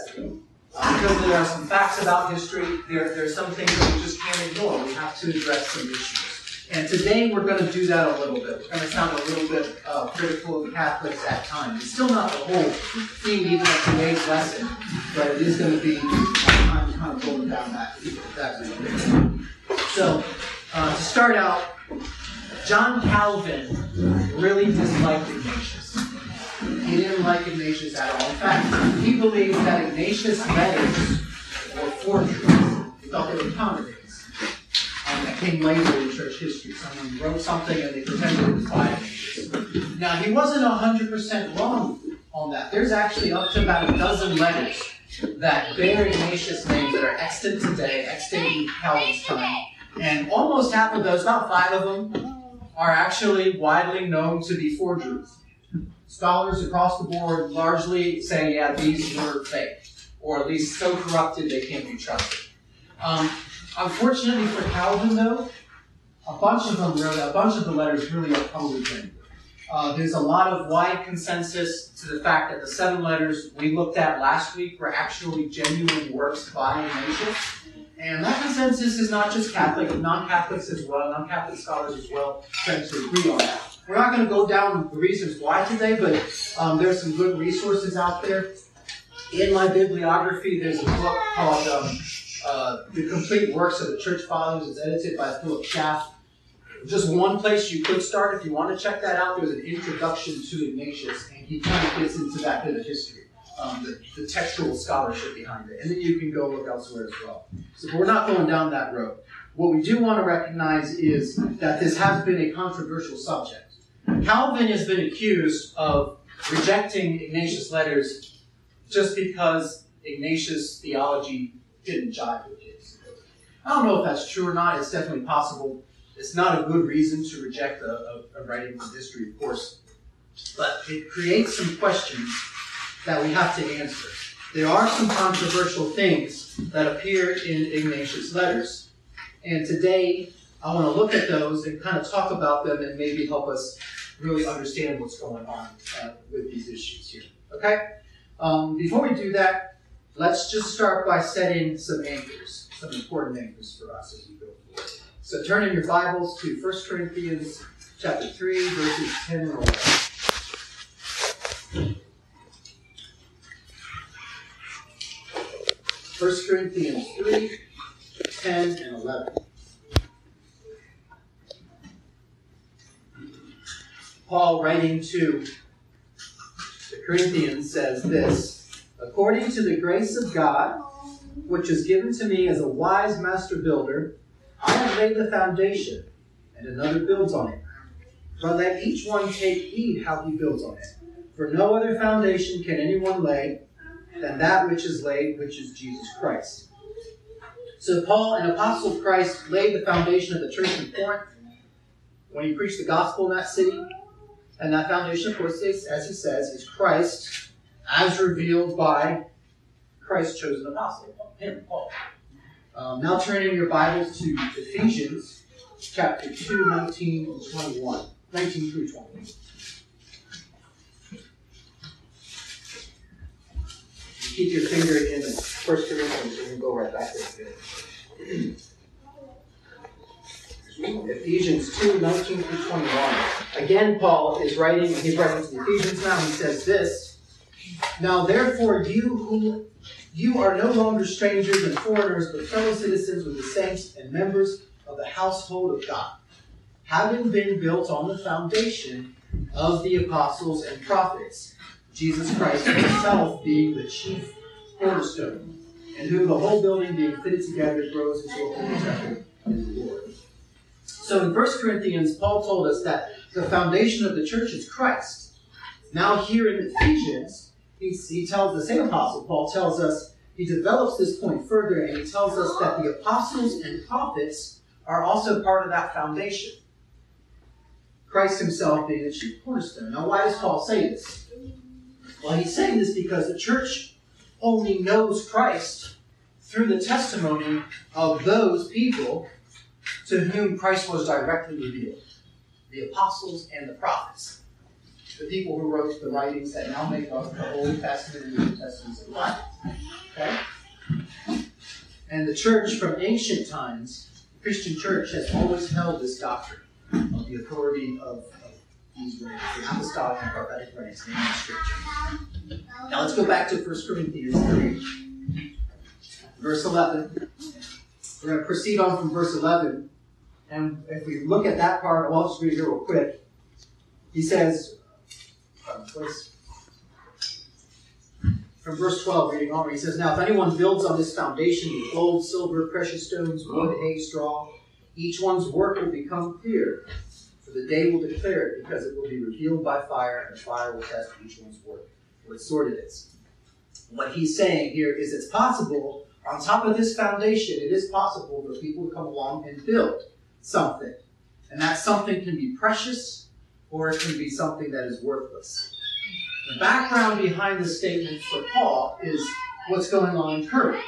Because there are some facts about history, there are some things that we just can't ignore. We have to address some issues. And today we're going to do that a little bit. We're going to sound a little bit critical of Catholics at times. It's still not the whole theme even of today's lesson, but it is going to be, I'm kind of going down that road. So, to start out, John Calvin really disliked Ignatius. He didn't like Ignatius at all. In fact, he believed that Ignatius' letters were forgeries. He thought they were counterfeits. That came later in church history. Someone wrote something and they pretended it was by Ignatius. Now, he wasn't 100% wrong on that. There's actually up to about a dozen letters that bear Ignatius' names that are extant today, extant in Calvin's time. And almost half of those, about 5 of them, are actually widely known to be forgeries. Scholars across the board largely say, yeah, these were fake, or at least so corrupted they can't be trusted. Unfortunately for Calvin, though, a bunch of the letters really are probably genuine. There's a lot of wide consensus to the fact that the 7 letters we looked at last week were actually genuine works by Ignatius. And that consensus is not just Catholic, non-Catholics as well, non-Catholic scholars as well tend to agree on that. We're not going to go down the reasons why today, but there's some good resources out there. In my bibliography, there's a book called The Complete Works of the Church Fathers. It's edited by Philip Schaff. Just one place you could start if you want to check that out. There's an introduction to Ignatius, and he kind of gets into that bit of history, the textual scholarship behind it. And then you can go look elsewhere as well. So but we're not going down that road. What we do want to recognize is that this has been a controversial subject. Calvin has been accused of rejecting Ignatius' letters just because Ignatius' theology didn't jive with his. I don't know if that's true or not. It's definitely possible. It's not a good reason to reject a writing from history, of course. But it creates some questions that we have to answer. There are some controversial things that appear in Ignatius' letters. And today, I want to look at those and kind of talk about them and maybe help us really understand what's going on with these issues here, okay? Before we do that, let's just start by setting some anchors, some important anchors for us as we go forward. So turn in your Bibles to 1 Corinthians chapter 3, verses 10 and 11. 1 Corinthians 3, 10 and 11. Paul, writing to the Corinthians, says this: according to the grace of God, which is given to me as a wise master builder, I have laid the foundation, and another builds on it. But let each one take heed how he builds on it. For no other foundation can anyone lay than that which is laid, which is Jesus Christ. So Paul, an apostle of Christ, laid the foundation of the church in Corinth when he preached the gospel in that city. And that foundation, of course, is, as he says, is Christ, as revealed by Christ's chosen apostle, him, Paul. Now turn in your Bibles to Ephesians chapter 2, 19 through 21. Keep your finger in 1 Corinthians and we'll go right back there. Ephesians 2, 19 through 21. Again, Paul is writing, he's writing to the Ephesians now, he says this: now therefore you are no longer strangers and foreigners, but fellow citizens with the saints and members of the household of God, having been built on the foundation of the apostles and prophets, Jesus Christ himself being the chief cornerstone, in whom the whole building being fitted together grows into a holy temple in the Lord. So in 1 Corinthians, Paul told us that the foundation of the church is Christ. Now here in Ephesians, he tells the same apostle, Paul tells us, he develops this point further, and he tells us that the apostles and prophets are also part of that foundation. Christ himself being the chief cornerstone. Now why does Paul say this? Well, he's saying this because the church only knows Christ through the testimony of those people to whom Christ was directly revealed, the apostles and the prophets, the people who wrote the writings that now make up the Old Testament and New Testament of the Bible. the church from ancient times, the Christian church has always held this doctrine of the authority of these writings, the apostolic and prophetic writings in the Scripture. Now let's go back to 1 Corinthians 3, verse 11. We're going to proceed on from verse 11. And if we look at that part, I'll just read it real quick. He says, from verse 12, reading on, he says, "Now if anyone builds on this foundation with gold, silver, precious stones, wood, hay, straw, each one's work will become clear, for the day will declare it, because it will be revealed by fire, and the fire will test each one's work, what sort it is." What he's saying here is it's possible, on top of this foundation, it is possible for people to come along and build something. And that something can be precious, or it can be something that is worthless. The background behind the statement for Paul is what's going on in Corinth.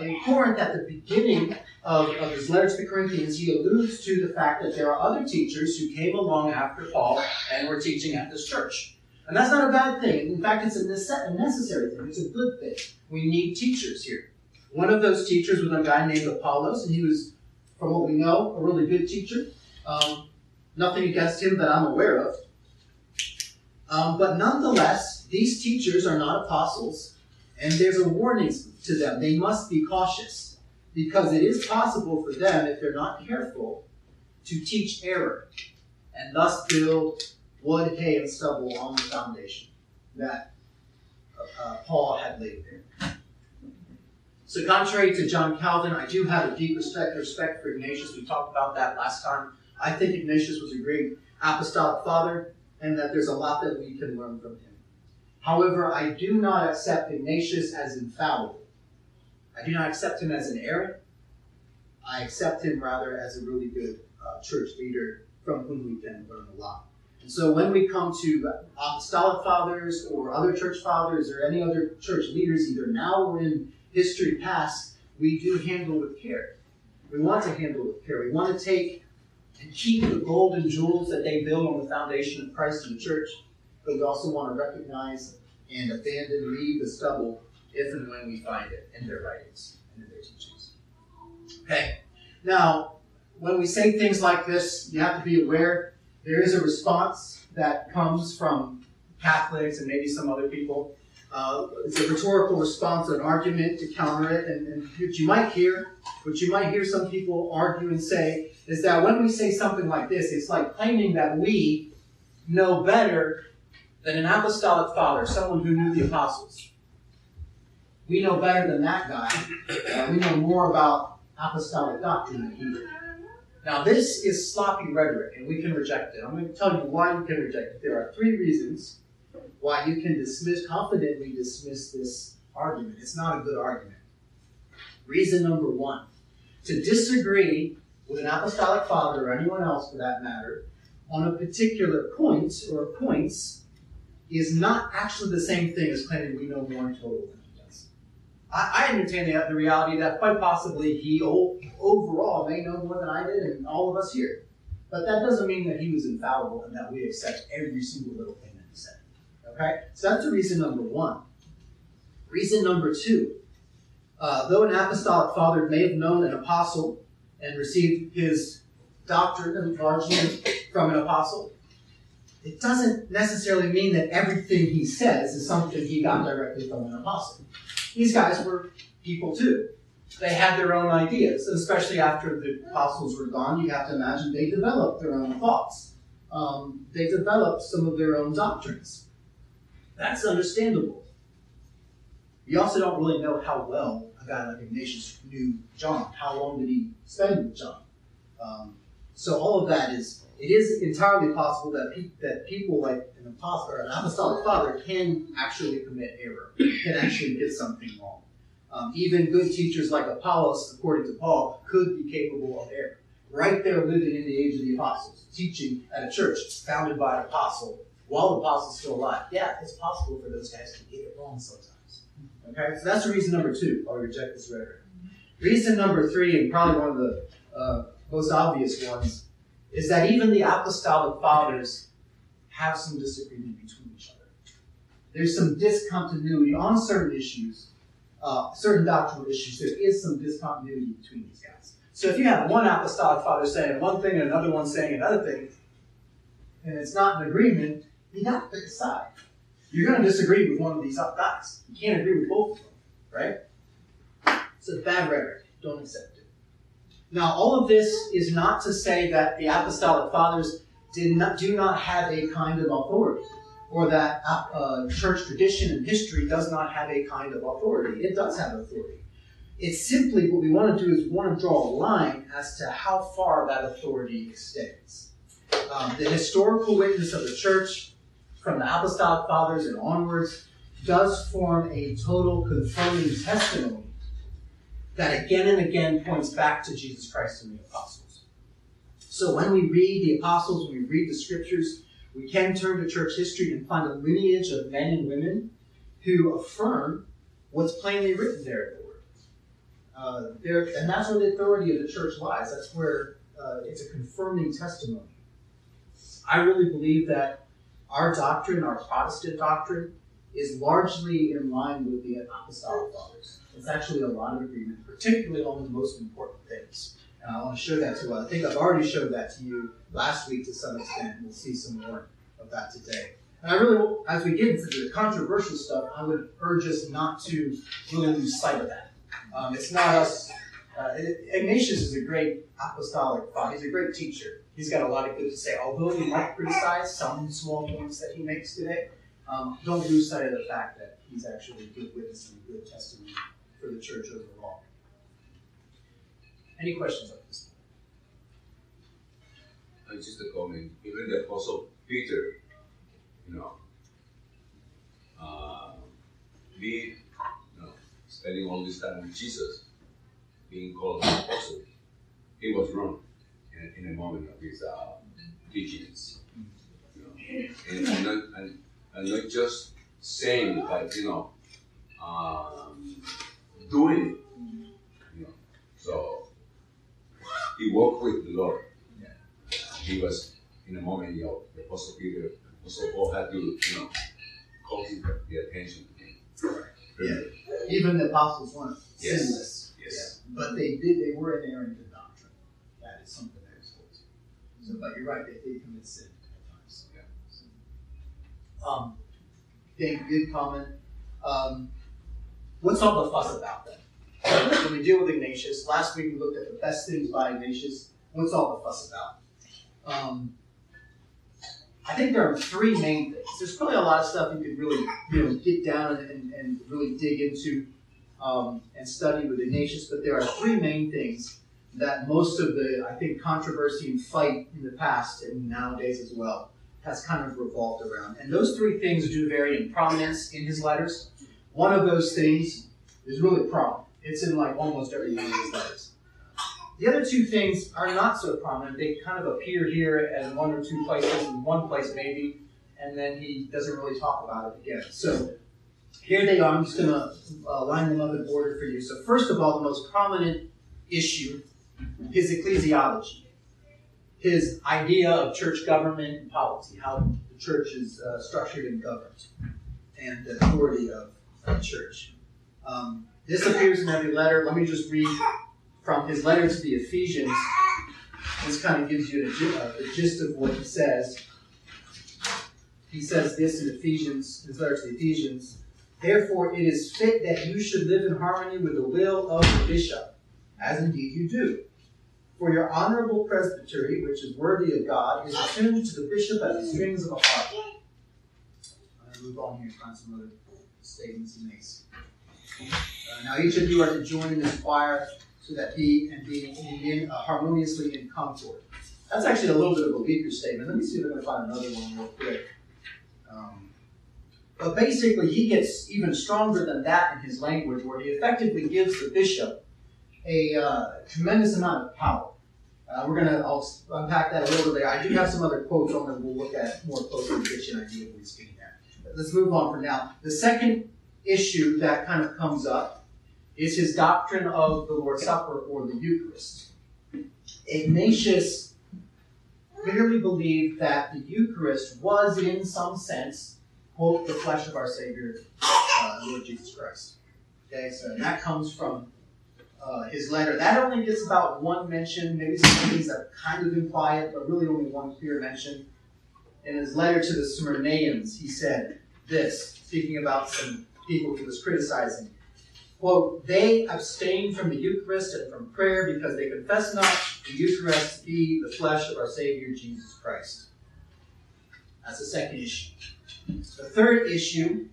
In Corinth, at the beginning of his letter to the Corinthians, he alludes to the fact that there are other teachers who came along after Paul and were teaching at this church. And that's not a bad thing. In fact, it's a necessary thing. It's a good thing. We need teachers here. One of those teachers was a guy named Apollos, and he was, from what we know, a really good teacher. Nothing against him that I'm aware of. But nonetheless, these teachers are not apostles, and there's a warning to them. They must be cautious, because it is possible for them, if they're not careful, to teach error, and thus build wood, hay, and stubble on the foundation that Paul had laid there. So contrary to John Calvin, I do have a deep respect for Ignatius. We talked about that last time. I think Ignatius was a great apostolic father, and that there's a lot that we can learn from him. However, I do not accept Ignatius as infallible. I do not accept him as an errant. I accept him, rather, as a really good church leader from whom we can learn a lot. And so when we come to apostolic fathers or other church fathers or any other church leaders, either now or in history past, we do handle with care. We want to handle with care. We want to take and keep the gold and jewels that they build on the foundation of Christ and the church, but we also want to recognize and abandon, leave the stubble if and when we find it in their writings and in their teachings. Okay, now, when we say things like this, you have to be aware there is a response that comes from Catholics and maybe some other people. It's a rhetorical response, an argument to counter it, and what you might hear some people argue and say is that when we say something like this, it's like claiming that we know better than an apostolic father, someone who knew the apostles. We know better than that guy. We know more about apostolic doctrine than he did. Now this is sloppy rhetoric, and we can reject it. I'm going to tell you why you can reject it. There are three reasons why you can confidently dismiss this argument. It's not a good argument. Reason number one, to disagree with an apostolic father or anyone else for that matter on a particular point or points is not actually the same thing as claiming we know more in total than he does. I entertain the reality that quite possibly he overall may know more than I did and all of us here. But that doesn't mean that he was infallible and that we accept every single little thing. Okay? So that's reason number one. Reason number two, though an apostolic father may have known an apostle and received his doctrine largely from an apostle, it doesn't necessarily mean that everything he says is something he got directly from an apostle. These guys were people too. They had their own ideas, especially after the apostles were gone. You have to imagine they developed their own thoughts. They developed some of their own doctrines. That's understandable. We also don't really know how well a guy like Ignatius knew John. How long did he spend with John? So all of that is, it is entirely possible that people like an apostle or an apostolic father can actually commit error, can actually get something wrong. Even good teachers like Apollos, according to Paul, could be capable of error. Right there living in the age of the apostles, teaching at a church founded by an apostle, while the apostle's still alive. Yeah, it's possible for those guys to get it wrong sometimes. Okay, so that's reason number two. I'll reject this rhetoric. Reason number three, and probably one of the most obvious ones, is that even the apostolic fathers have some disagreement between each other. There's some discontinuity on certain issues certain doctrinal issues, there is some discontinuity between these guys. So if you have one apostolic father saying one thing and another one saying another thing, and it's not an agreement, you got to pick a side. You're going to disagree with one of these guys. You can't agree with both of them, right? So it's bad rhetoric. Don't accept it. Now, all of this is not to say that the apostolic fathers do not have a kind of authority, or that church tradition and history does not have a kind of authority. It does have authority. It's simply what we want to do is we want to draw a line as to how far that authority extends. The historical witness of the church from the apostolic fathers and onwards does form a total confirming testimony that again and again points back to Jesus Christ and the apostles. So when we read the apostles, when we read the scriptures, we can turn to church history and find a lineage of men and women who affirm what's plainly written there in the Word. And that's where the authority of the church lies. That's where it's a confirming testimony. I really believe that our doctrine, our Protestant doctrine, is largely in line with the apostolic fathers. It's actually a lot of agreement, particularly on the most important things. And I want to show that to you. I think I've already showed that to you last week to some extent. We'll see some more of that today. And I really, as we get into the controversial stuff, I would urge us not to really lose sight of that. It's not us. Ignatius is a great apostolic father. He's a great teacher. He's got a lot of good to say. Although you might criticize some small points that he makes today, don't lose sight of the fact that he's actually a good witness and a good testimony for the church overall. Any questions on this? It's just a comment. Even the Apostle Peter, spending all this time with Jesus, being called an apostle, he was wrong in a moment of his teachings. And not just saying, but doing it. So he walked with the Lord. Yeah. He was in a moment, the Apostle Peter, Apostle Paul had to, call the attention to him. Yeah. Even the apostles weren't sinless. Yes. Yeah. But they were inerrant in doctrine. That is something that is told to. So, but you're right, they did commit sin at times. Yeah. So, good comment. What's all the fuss about then? When we deal with Ignatius, last week we looked at the best things about Ignatius. What's all the fuss about? I think there are three main things. There's probably a lot of stuff you could really get down and really dig into and study with Ignatius, but there are three main things that most of the, I think, controversy and fight in the past and nowadays as well has kind of revolved around. And those three things do vary in prominence in his letters. One of those things is really prominent. It's in like almost every one of his letters. The other two things are not so prominent. They kind of appear here and one or two places, in one place maybe, and then he doesn't really talk about it again. So here they are. I'm just going to line them up in order for you. So first of all, the most prominent issue is ecclesiology, his idea of church government and policy, how the church is structured and governed, and the authority of the church. This appears in every letter. Let me just read from his letter to the Ephesians. This kind of gives you the gist of what he says. He says this in Ephesians, his letter to the Ephesians. Therefore, it is fit that you should live in harmony with the will of the bishop, as indeed you do. For your honorable presbytery, which is worthy of God, is attuned to the bishop as the strings of a harp. I'm going to move on here and find some other statements he makes. Now each of you are to join in this choir so that he and being harmoniously in concord. That's actually a little bit of a weaker statement. Let me see if I can find another one real quick. But basically he gets even stronger than that in his language, where he effectively gives the bishop a tremendous amount of power. I'll unpack that a little bit later. I do have some other quotes on them. We'll look at more closely to get you an idea of what he's getting at. But let's move on for now. The second issue that kind of comes up is his doctrine of the Lord's Supper or the Eucharist. Ignatius clearly believed that the Eucharist was, in some sense, quote, the flesh of our Savior, Lord Jesus Christ. Okay, so that comes from his letter. That only gets about one mention, maybe some things that kind of imply it, but really only one clear mention. In his letter to the Smyrnaeans, he said this, speaking about some people he was criticizing. Quote, they abstain from the Eucharist and from prayer because they confess not the Eucharist to be the flesh of our Savior, Jesus Christ. That's the second issue. The third issue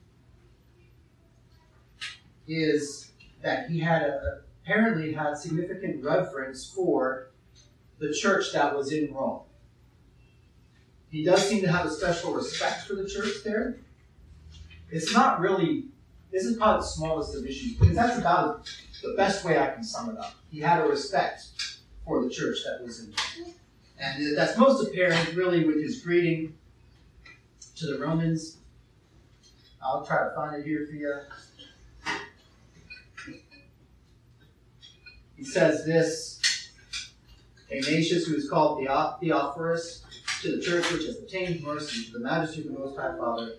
is that he had apparently had significant reverence for the church that was in Rome. He does seem to have a special respect for the church there. It's not really, this is probably the smallest of issues, because that's about the best way I can sum it up. He had a respect for the church that was in Rome. And that's most apparent really with his greeting to the Romans. I'll try to find it here for you. He says this, Ignatius, who is called Theophorus, to the church which has obtained mercy, to the majesty of the Most High Father,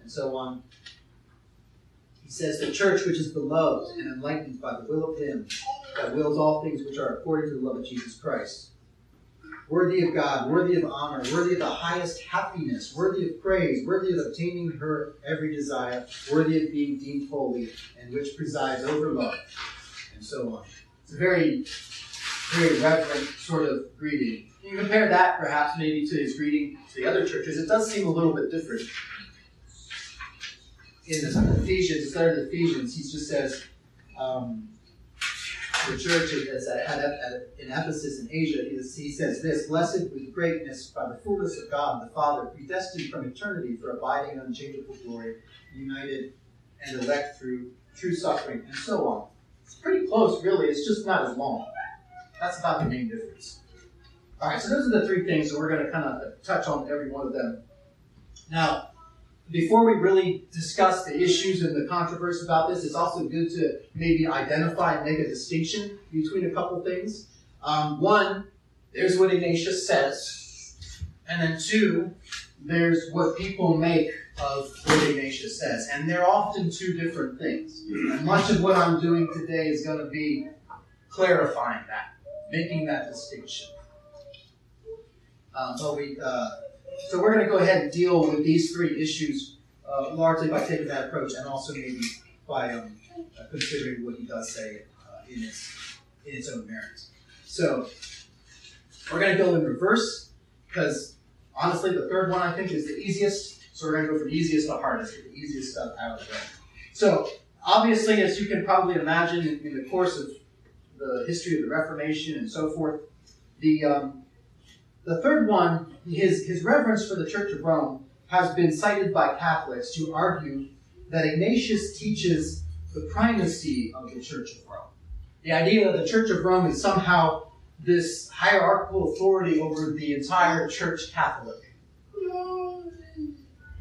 and so on. He says, the church which is beloved and enlightened by the will of him that wills all things which are according to the love of Jesus Christ. Worthy of God, worthy of honor, worthy of the highest happiness, worthy of praise, worthy of obtaining her every desire, worthy of being deemed holy, and which presides over love, and so on. It's a very, very reverent sort of greeting. You compare that perhaps maybe to his greeting to the other churches. It does seem a little bit different. In Ephesians, his letter to Ephesians, he just says, the church in Ephesus in Asia, he says this, blessed with greatness by the fullness of God the Father, predestined from eternity for abiding unchangeable glory, united and elect through true suffering, and so on. It's pretty close, really. It's just not as long. That's about the main difference. All right, so those are the three things, and we're going to kind of touch on every one of them. Now, before we really discuss the issues and the controversy about this, it's also good to maybe identify and make a distinction between a couple things. One, there's what Ignatius says. And then two, there's what people make of what Ignatius says. And they're often two different things. And much of what I'm doing today is going to be clarifying that, making that distinction. So we're going to go ahead and deal with these three issues largely by taking that approach, and also maybe by considering what he does say in its own merits. So we're going to go in reverse, because honestly the third one I think is the easiest. So we're going to go from easiest to hardest, get the easiest stuff out of the way. So obviously, as you can probably imagine, in the course of the history of the Reformation and so forth, the third one, his reverence for the Church of Rome, has been cited by Catholics to argue that Ignatius teaches the primacy of the Church of Rome. The idea that the Church of Rome is somehow this hierarchical authority over the entire Church Catholic.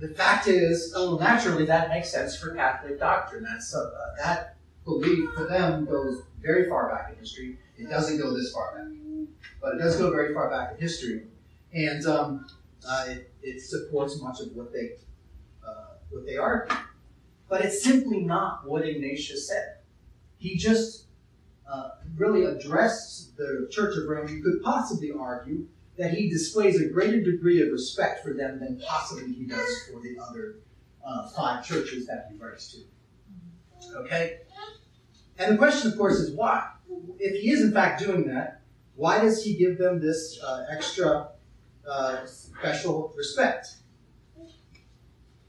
The fact is, oh, naturally, that makes sense for Catholic doctrine. That belief for them goes very far back in history. It doesn't go this far back, but it does go very far back in history, and it supports much of what they argue. But it's simply not what Ignatius said. He just really addressed the Church of Rome. You could possibly argue that he displays a greater degree of respect for them than possibly he does for the other five churches that he writes to. Okay? And the question, of course, is why? If he is in fact doing that, why does he give them this extra special respect?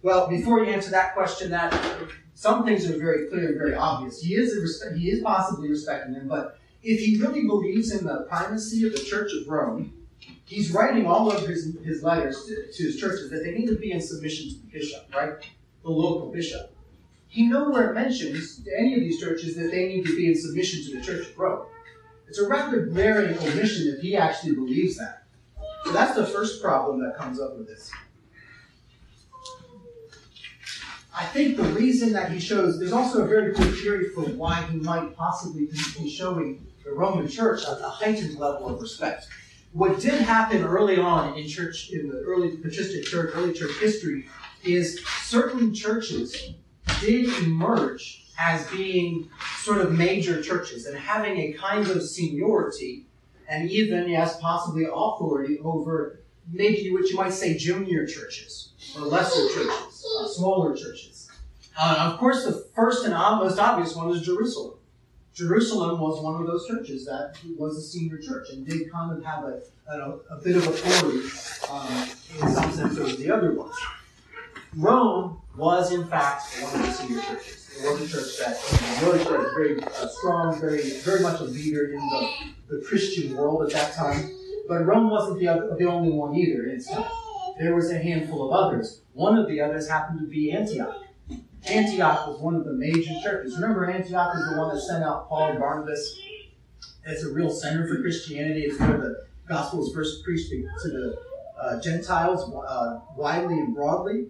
Well, before you answer that question, that some things are very clear and very obvious. He is possibly respecting them, but if he really believes in the primacy of the Church of Rome, he's writing all of his letters to his churches that they need to be in submission to the bishop, right? The local bishop. He nowhere mentions to any of these churches that they need to be in submission to the Church of Rome. It's a rather glaring omission if he actually believes that. So that's the first problem that comes up with this. I think the reason that he shows, there's also a very good theory for why he might possibly be showing the Roman Church a heightened level of respect. What did happen early on in church, in the early patristic church, early church history, is certain churches did emerge as being sort of major churches and having a kind of seniority and even, yes, possibly authority over maybe what you might say junior churches or lesser churches or smaller churches. Of course, the first and most obvious one is Jerusalem. Jerusalem was one of those churches that was a senior church and did kind of have a bit of authority in some sense over the other ones. Rome was, in fact, one of the senior churches. It was a church that really was very strong, very much a leader in the Christian world at that time. But Rome wasn't the only one either in its time. There was a handful of others. One of the others happened to be Antioch. Antioch was one of the major churches. Remember, Antioch is the one that sent out Paul and Barnabas. It's a real center for Christianity. It's where the gospel was first preached to the Gentiles widely and broadly.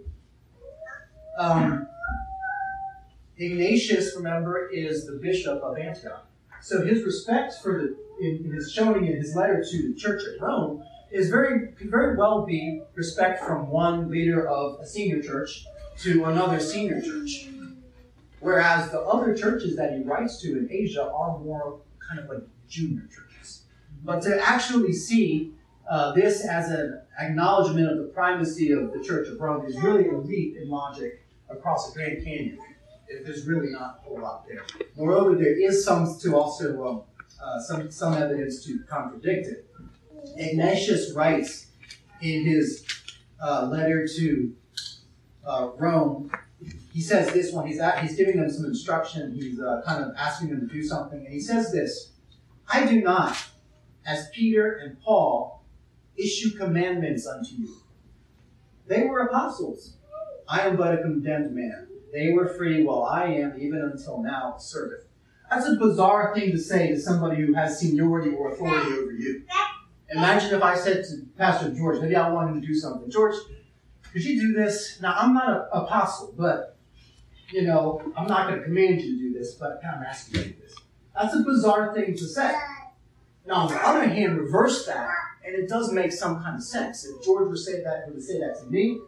Ignatius, remember, is the bishop of Antioch. So his respect for his showing in his letter to the church at Rome is very well be respect from one leader of a senior church to another senior church. Whereas the other churches that he writes to in Asia are more kind of like junior churches. But to actually see this as an acknowledgement of the primacy of the Church of Rome is really a leap in logic across the Grand Canyon. There's really not a whole lot there. Moreover, there is some evidence to contradict it. Ignatius writes in his letter to Rome, he says this one, he's giving them some instruction, he's kind of asking them to do something, and he says this: "I do not, as Peter and Paul, issue commandments unto you. They were apostles. I am but a condemned man. They were free, while I am, even until now, a servant." That's a bizarre thing to say to somebody who has seniority or authority over you. Imagine if I said to Pastor George, maybe I want him to do something. "George, could you do this? Now, I'm not an apostle, but, you know, I'm not going to command you to do this, but I'm asking you to do this." That's a bizarre thing to say. Now, on the other hand, reverse that, and it does make some kind of sense. If George would say that to me,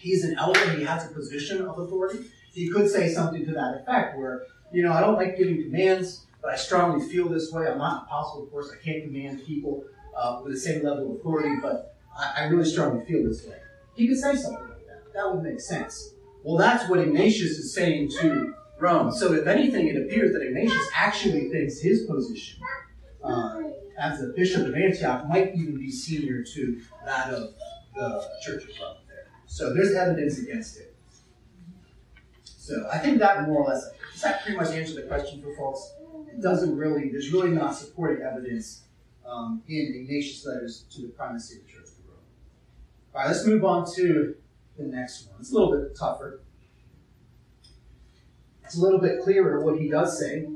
he's an elder, he has a position of authority. He could say something to that effect where, you know, "I don't like giving commands, but I strongly feel this way. I'm not an apostle, of course. I can't command people with the same level of authority, but I really strongly feel this way." He could say something like that. That would make sense. Well, that's what Ignatius is saying to Rome. So if anything, it appears that Ignatius actually thinks his position as the bishop of Antioch might even be senior to that of the Church of Rome there. So there's evidence against it. So I think that more or less, does that pretty much answer the question for folks? It doesn't really, there's really not supporting evidence in Ignatius' letters to the primacy of the Church of Rome. All right, let's move on to the next one. It's a little bit tougher. It's a little bit clearer what he does say.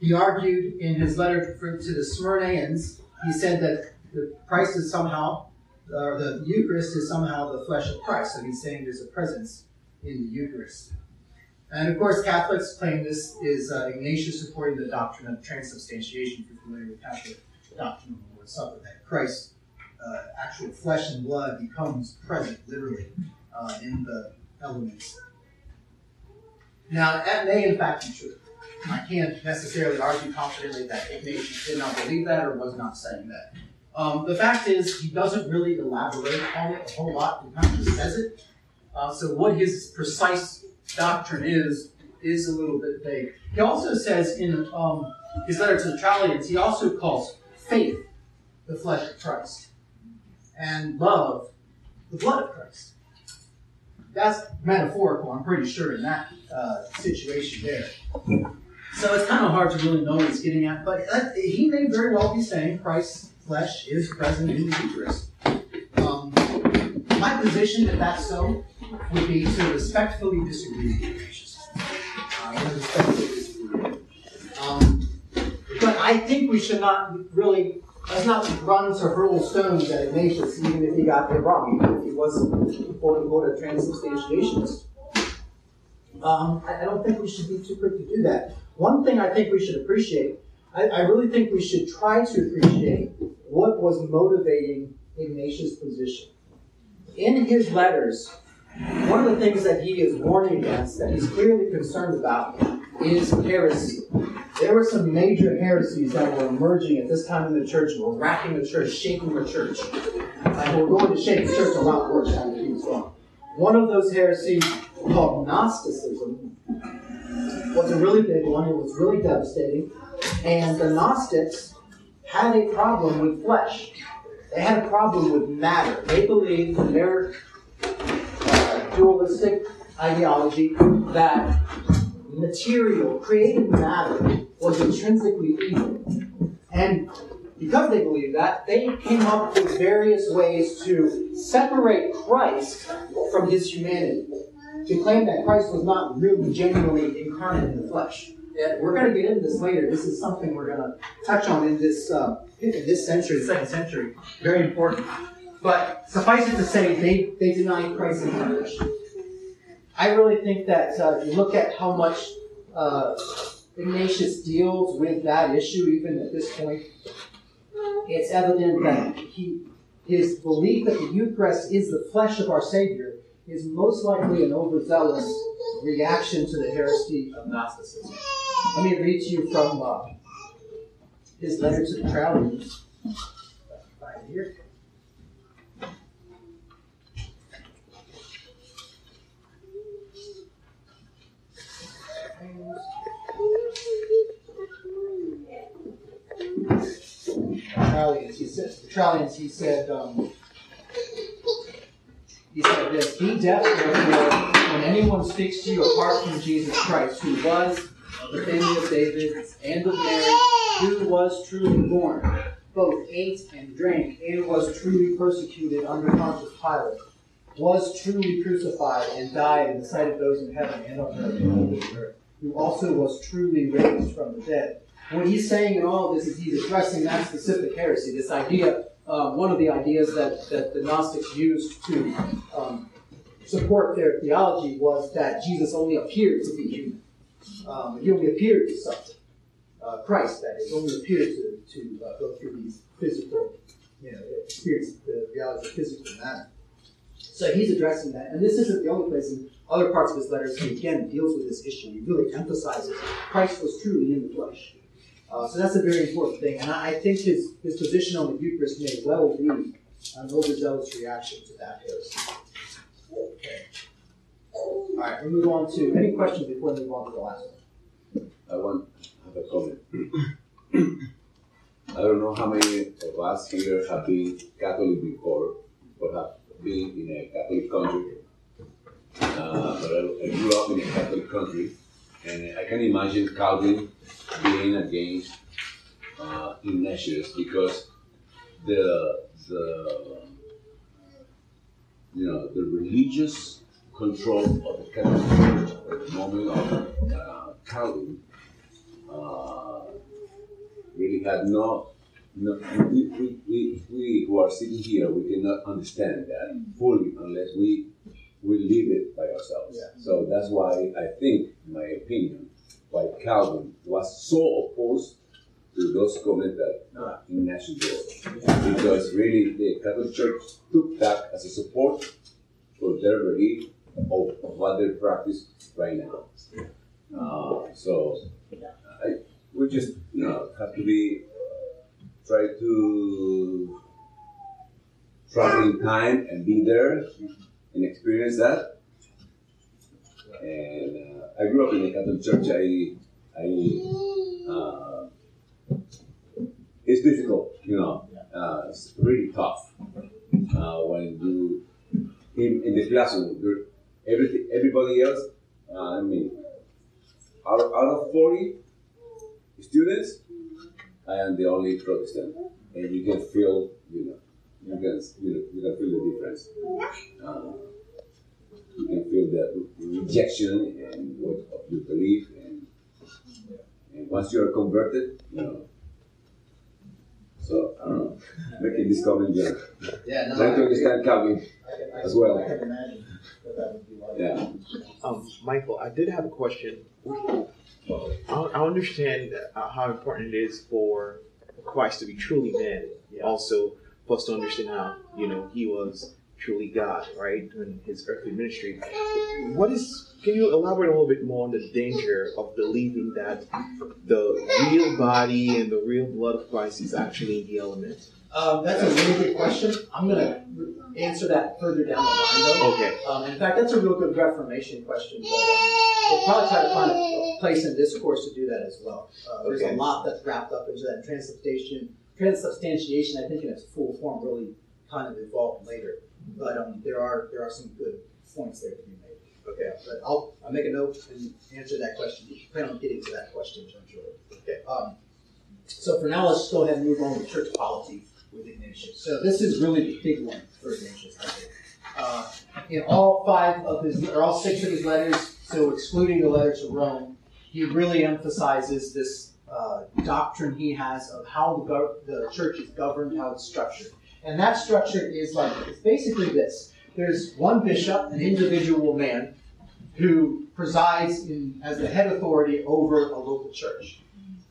He argued in his letter to the Smyrnaeans, he said that the Christ is somehow, or the Eucharist is somehow the flesh of Christ. So he's saying there's a presence in the Eucharist. And of course, Catholics claim this is Ignatius supporting the doctrine of transubstantiation, if you're familiar with Catholic doctrine of the Lord's Supper, that Christ's actual flesh and blood becomes present, literally, in the elements. Now, that may in fact be true. I can't necessarily argue confidently that Ignatius did not believe that or was not saying that. The fact is, he doesn't really elaborate on it a whole lot. He kind of just says it. So what his precise doctrine is a little bit vague. He also says in his letter to the Trallians, he also calls faith the flesh of Christ and love the blood of Christ. That's metaphorical, I'm pretty sure, in that situation there. So it's kind of hard to really know what he's getting at, but he may very well be saying Christ's flesh is present in the Eucharist. My position, if that's so, would be to respectfully disagree with Ignatius. But I think we should not really, let's not run to hurl stones at Ignatius, even if he got it wrong, even if he was, quote-unquote, a transubstantiationist. I don't think we should be too quick to do that. One thing I think we should appreciate, I really think we should try to appreciate what was motivating Ignatius' position. In his letters, One of the things that he is warning against, that he's clearly concerned about, is heresy. There were some major heresies that were emerging at this time in the church, were racking the church, shaking the church. Like we're going to shake the church a lot worse than he was wrong. One of those heresies, called Gnosticism, was a really big one. It was really devastating. And the Gnostics had a problem with flesh. They had a problem with matter. They believed in their dualistic ideology that material, created matter, was intrinsically evil. And because they believed that, they came up with various ways to separate Christ from his humanity, to claim that Christ was not really genuinely incarnate in the flesh. And we're going to get into this later. This is something we're going to touch on in this century, the second century. Very important. But suffice it to say, they denied Christ's incarnation. I really think that if you look at how much Ignatius deals with that issue, even at this point, it's evident that his belief that the Eucharist is the flesh of our Savior is most likely an overzealous reaction to the heresy of Gnosticism. Let me read to you from his letter to the Travelers. Right here. He said this: be deaf therefore when anyone speaks to you apart from Jesus Christ, who was of the family of David and of Mary, who was truly born, both ate and drank, and was truly persecuted under Pontius Pilate, was truly crucified and died in the sight of those in heaven and on earth and under the earth, who also was truly raised from the dead. What he's saying in all of this is he's addressing that specific heresy, this idea, one of the ideas that the Gnostics used to support their theology was that Jesus only appeared to be human. He only appeared to suffer. Christ, that is, only appeared to go through these physical, experience the reality of physical matter. So he's addressing that, and this isn't the only place. In other parts of his letters, he again deals with this issue. He really emphasizes Christ was truly in the flesh. So that's a very important thing, and I think his position on the Eucharist may well be an overzealous reaction to that heresy. Okay. All right, we'll move on to any questions before we move on to the last one. I want to have a comment. I don't know how many of us here have been Catholic before, or have been in a Catholic country. But I grew up in a Catholic country, and I can imagine Calvin being against Ignatius because the religious control of the Catholic Church at the moment of Calvin really had no we who are sitting here, we cannot understand that fully unless we live it by ourselves. Yeah. So that's why I think, in my opinion, why Calvin was so opposed to those comments that Ignatius did. Yeah. Because really the Catholic Church took that as a support for their belief of what they practice right now. We just have to be try to travel in time and be there and experience that. And I grew up in the Catholic Church. It's difficult, it's really tough when you in the classroom. Everybody else, out of 40 students, I am the only Protestant, and you can feel, you can feel the difference. You can feel the rejection and of your belief, and once you are converted, So I don't know, making this comment, trying to understand Calvin as well. I can imagine what that would be like. Yeah. Michael, I did have a question. I understand how important it is for Christ to be truly man. Also, for us to understand how he was truly God, right, in his earthly ministry. Can you elaborate a little bit more on the danger of believing that the real body and the real blood of Christ is actually the element? That's a really good question. I'm going to answer that further down the line, though. Okay. In fact, that's a real good Reformation question, but we'll probably try to find a place in this course to do that as well. There's a lot that's wrapped up into that. Transubstantiation, I think in its full form, really kind of evolved later. But there are some good points there to be made. Okay, but I'll make a note and answer that question. You plan on getting to that question, I'm sure. Okay. So for now, let's go ahead and move on to church polity with Ignatius. So this is really the big one for Ignatius, I think. In all six of his letters, so excluding the letter to Rome, he really emphasizes this doctrine he has of how the church is governed, how it's structured. And that structure is it's basically this. There's one bishop, an individual man, who presides as the head authority over a local church.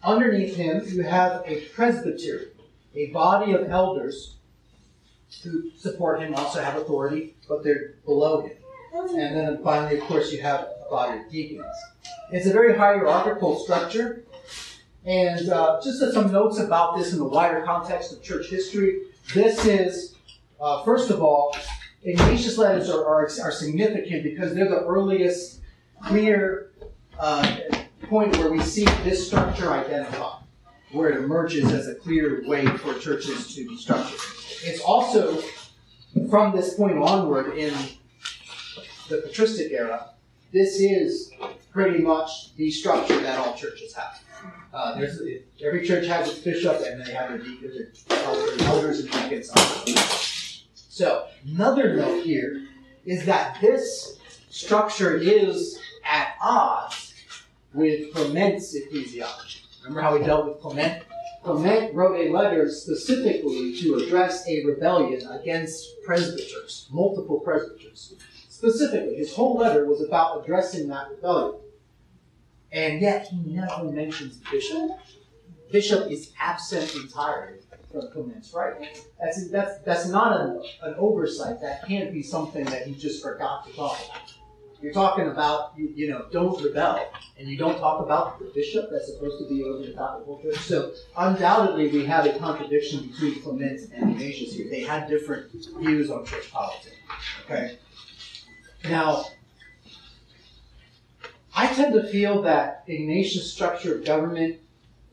Underneath him, you have a presbytery, a body of elders who support him, also have authority, but they're below him. And then finally, of course, you have a body of deacons. It's a very hierarchical structure. And just some notes about this in the wider context of church history. This is, first of all, Ignatius' letters are significant because they're the earliest clear point where we see this structure identified, where it emerges as a clear way for churches to be structured. It's also, from this point onward in the patristic era, this is pretty much the structure that all churches have. Every church has its bishop, and they have their deacons, their elders, and deacons. So another note here is that this structure is at odds with Clement's ecclesiology. Remember how we dealt with Clement? Clement wrote a letter specifically to address a rebellion against presbyters, multiple presbyters. Specifically, his whole letter was about addressing that rebellion. And yet he never mentions bishop. Bishop is absent entirely from Clement's writing. That's not an oversight. That can't be something that he just forgot to talk about. You're talking about, don't rebel. And you don't talk about the bishop that's supposed to be over the top of the whole church. So undoubtedly we have a contradiction between Clement and Ignatius here. They had different views on church politics. Okay. Now, I tend to feel that Ignatius' structure of government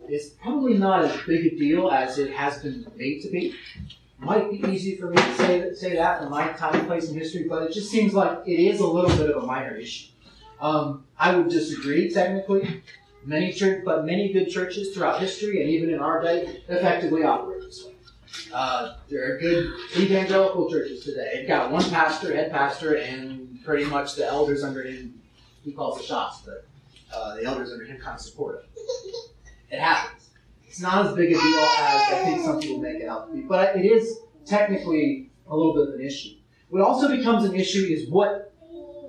is probably not as big a deal as it has been made to be. It might be easy for me to say that in my time, place, and history, but it just seems like it is a little bit of a minor issue. I would disagree, technically. Many good churches throughout history, and even in our day, effectively operate this way. There are good evangelical churches today. They've got one pastor, head pastor, and pretty much the elders under him. He calls the shots, but the elders under him kind of support it. It happens. It's not as big a deal as I think some people make it out to be, but it is technically a little bit of an issue. What also becomes an issue is what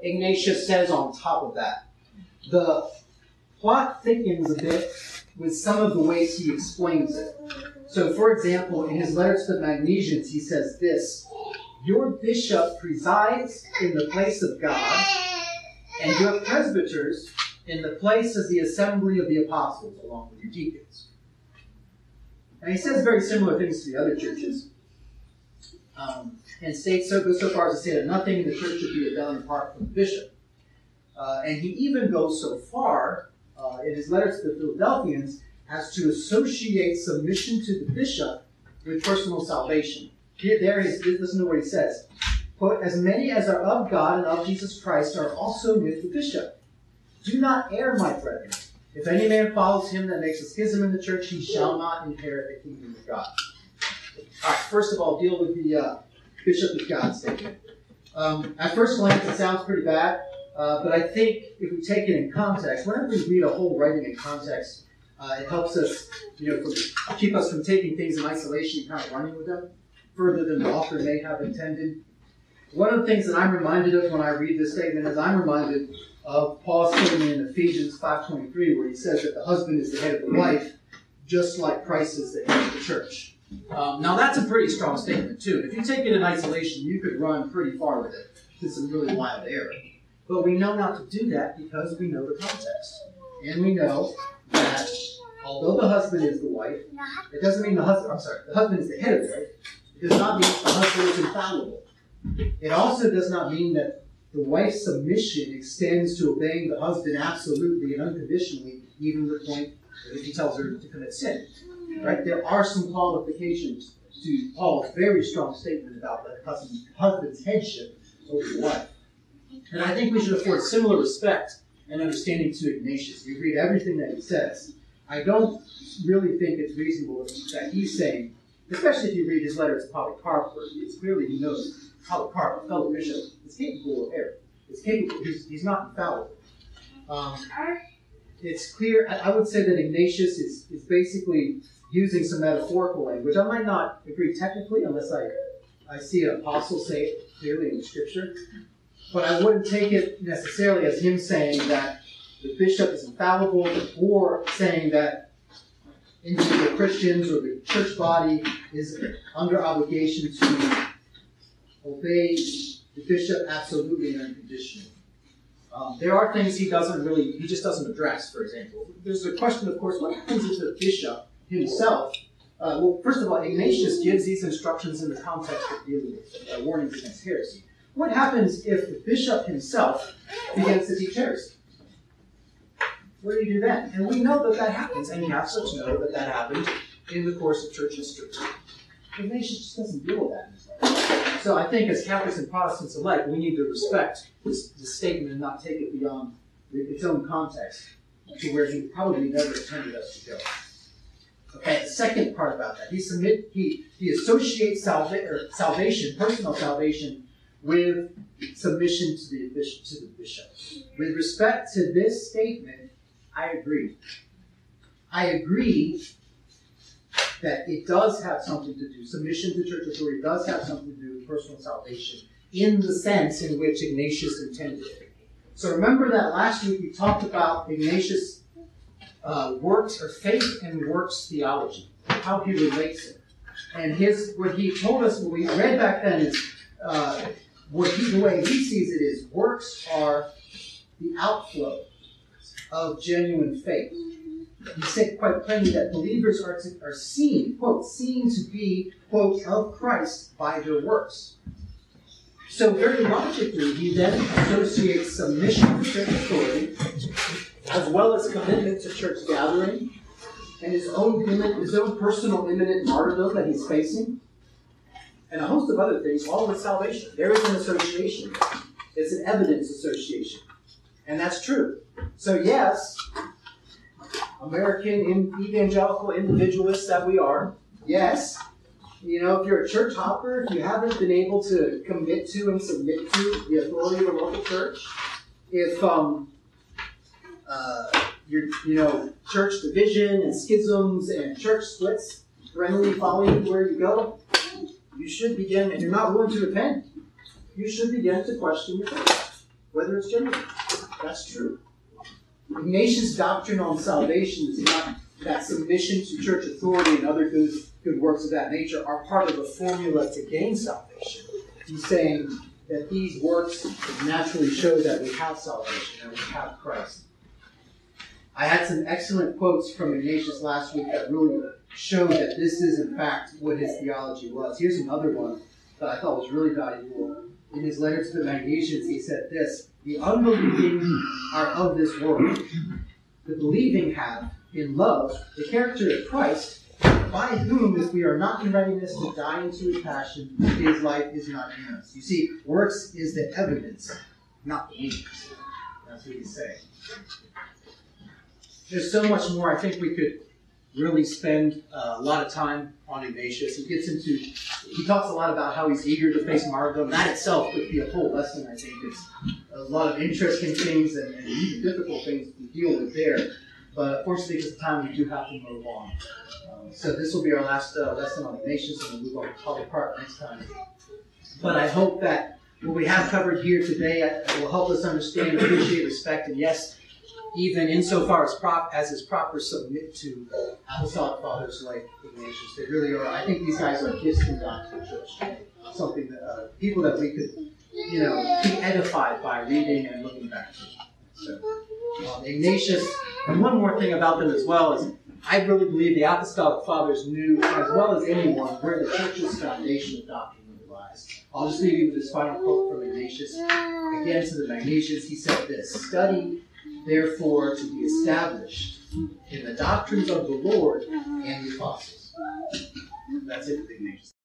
Ignatius says on top of that. The plot thickens a bit with some of the ways he explains it. So, for example, in his letter to the Magnesians, he says this: "Your bishop presides in the place of God, and your presbyters in the place of the assembly of the apostles, along with your deacons." And he says very similar things to the other churches, and states goes so far as to say that nothing in the church should be rebellion apart from the bishop. And he even goes so far in his letter to the Philadelphians as to associate submission to the bishop with personal salvation. Listen to what he says. Quote, "As many as are of God and of Jesus Christ are also with the bishop. Do not err, my brethren. If any man follows him that makes a schism in the church, he shall not inherit the kingdom of God." All right, first of all, deal with the bishop of God statement. At first glance, it sounds pretty bad, but I think if we take it in context, whenever we read a whole writing in context, it helps us, keep us from taking things in isolation and kind of running with them further than the author may have intended. One of the things that I'm reminded of when I read this statement is I'm reminded of Paul's statement in Ephesians 5:23, where he says that the husband is the head of the wife, just like Christ is the head of the church. Now that's a pretty strong statement too. If you take it in isolation, you could run pretty far with it to some really wild error. But we know not to do that because we know the context. And we know that although the husband is the wife, it doesn't mean the husband is the head of the wife. It does not mean the husband is infallible. It also does not mean that the wife's submission extends to obeying the husband absolutely and unconditionally, even to the point that he tells her to commit sin. Right? There are some qualifications to Paul's very strong statement about the husband's headship over the wife. And I think we should afford similar respect and understanding to Ignatius. We read everything that he says. I don't really think it's reasonable that he's saying, especially if you read his letter to Polycarp, where it's clearly he knows Polycarp, a fellow bishop, is capable of error. It's capable. He's not infallible. It's clear. I would say that Ignatius is basically using some metaphorical language. I might not agree technically unless I see an apostle say it clearly in the scripture. But I wouldn't take it necessarily as him saying that the bishop is infallible or saying that individual Christians or the church body is under obligation to obey the bishop absolutely and unconditionally. There are things he just doesn't address, for example. There's a question, of course, what happens if the bishop himself, first of all, Ignatius gives these instructions in the context of dealing with warnings against heresy. What happens if the bishop himself begins to teach heresy? What do you do then? And we know that that happens, and Catholics know that that happened in the course of church history. Ignatius just doesn't deal with that in his life. So I think as Catholics and Protestants alike, we need to respect this statement and not take it beyond its own context to where he probably never intended us to go. Okay, the second part about that, he associates salvation, personal salvation, with submission to the bishop. With respect to this statement, I agree. I agree that it does have something to do, submission to church authority does have something to do with personal salvation in the sense in which Ignatius intended it. So remember that last week we talked about Ignatius' works or faith and works theology, how he relates it. And what he told us, what we read back then is, the way he sees it is works are the outflow of genuine faith. He said quite plainly that believers are seen, quote, seen to be, quote, of Christ by their works. So very logically, he then associates submission to church authority, as well as commitment to church gathering, and his own personal imminent martyrdom that he's facing, and a host of other things, all with salvation. There is an association. It's an evidence association. And that's true. So yes, American evangelical individualists that we are, yes, if you're a church hopper, if you haven't been able to commit to and submit to the authority of the local church, if church division and schisms and church splits randomly follow you where you go, you should begin, and you're not willing to repent, you should begin to question your faith, whether it's genuine. That's true. Ignatius' doctrine on salvation is not that submission to church authority and other good works of that nature are part of the formula to gain salvation. He's saying that these works naturally show that we have salvation, that we have Christ. I had some excellent quotes from Ignatius last week that really show that this is, in fact, what his theology was. Here's another one that I thought was really valuable. In his letter to the Magnesians, he said this: the unbelieving are of this world. The believing have, in love, the character of Christ, by whom, if we are not in readiness to die into his passion, his life is not in us. You see, works is the evidence, not the means. That's what he's saying. There's so much more. I think we could really spend a lot of time on Ignatius. He talks a lot about how he's eager to face martyrdom. That itself would be a whole lesson, I think. It's a lot of interesting things and even difficult things to deal with there. But fortunately, because of time, we do have to move on. So this will be our last lesson on Ignatius, and we'll move on to Polycarp next time. But I hope that what we have covered here today will help us understand, appreciate, respect, and yes, even insofar as is proper, submit to apostolic fathers like Ignatius. They really are. I think these guys are gifts from God to the church. Something that people that we could, be edified by reading and looking back to. So Ignatius, and one more thing about them as well is, I really believe the apostolic fathers knew as well as anyone where the church's foundation of doctrine really lies. I'll just leave you with this final quote from Ignatius. Again, to the Magnesians, he said this: "Study, therefore, to be established in the doctrines of the Lord and the apostles." That's it with Ignatius.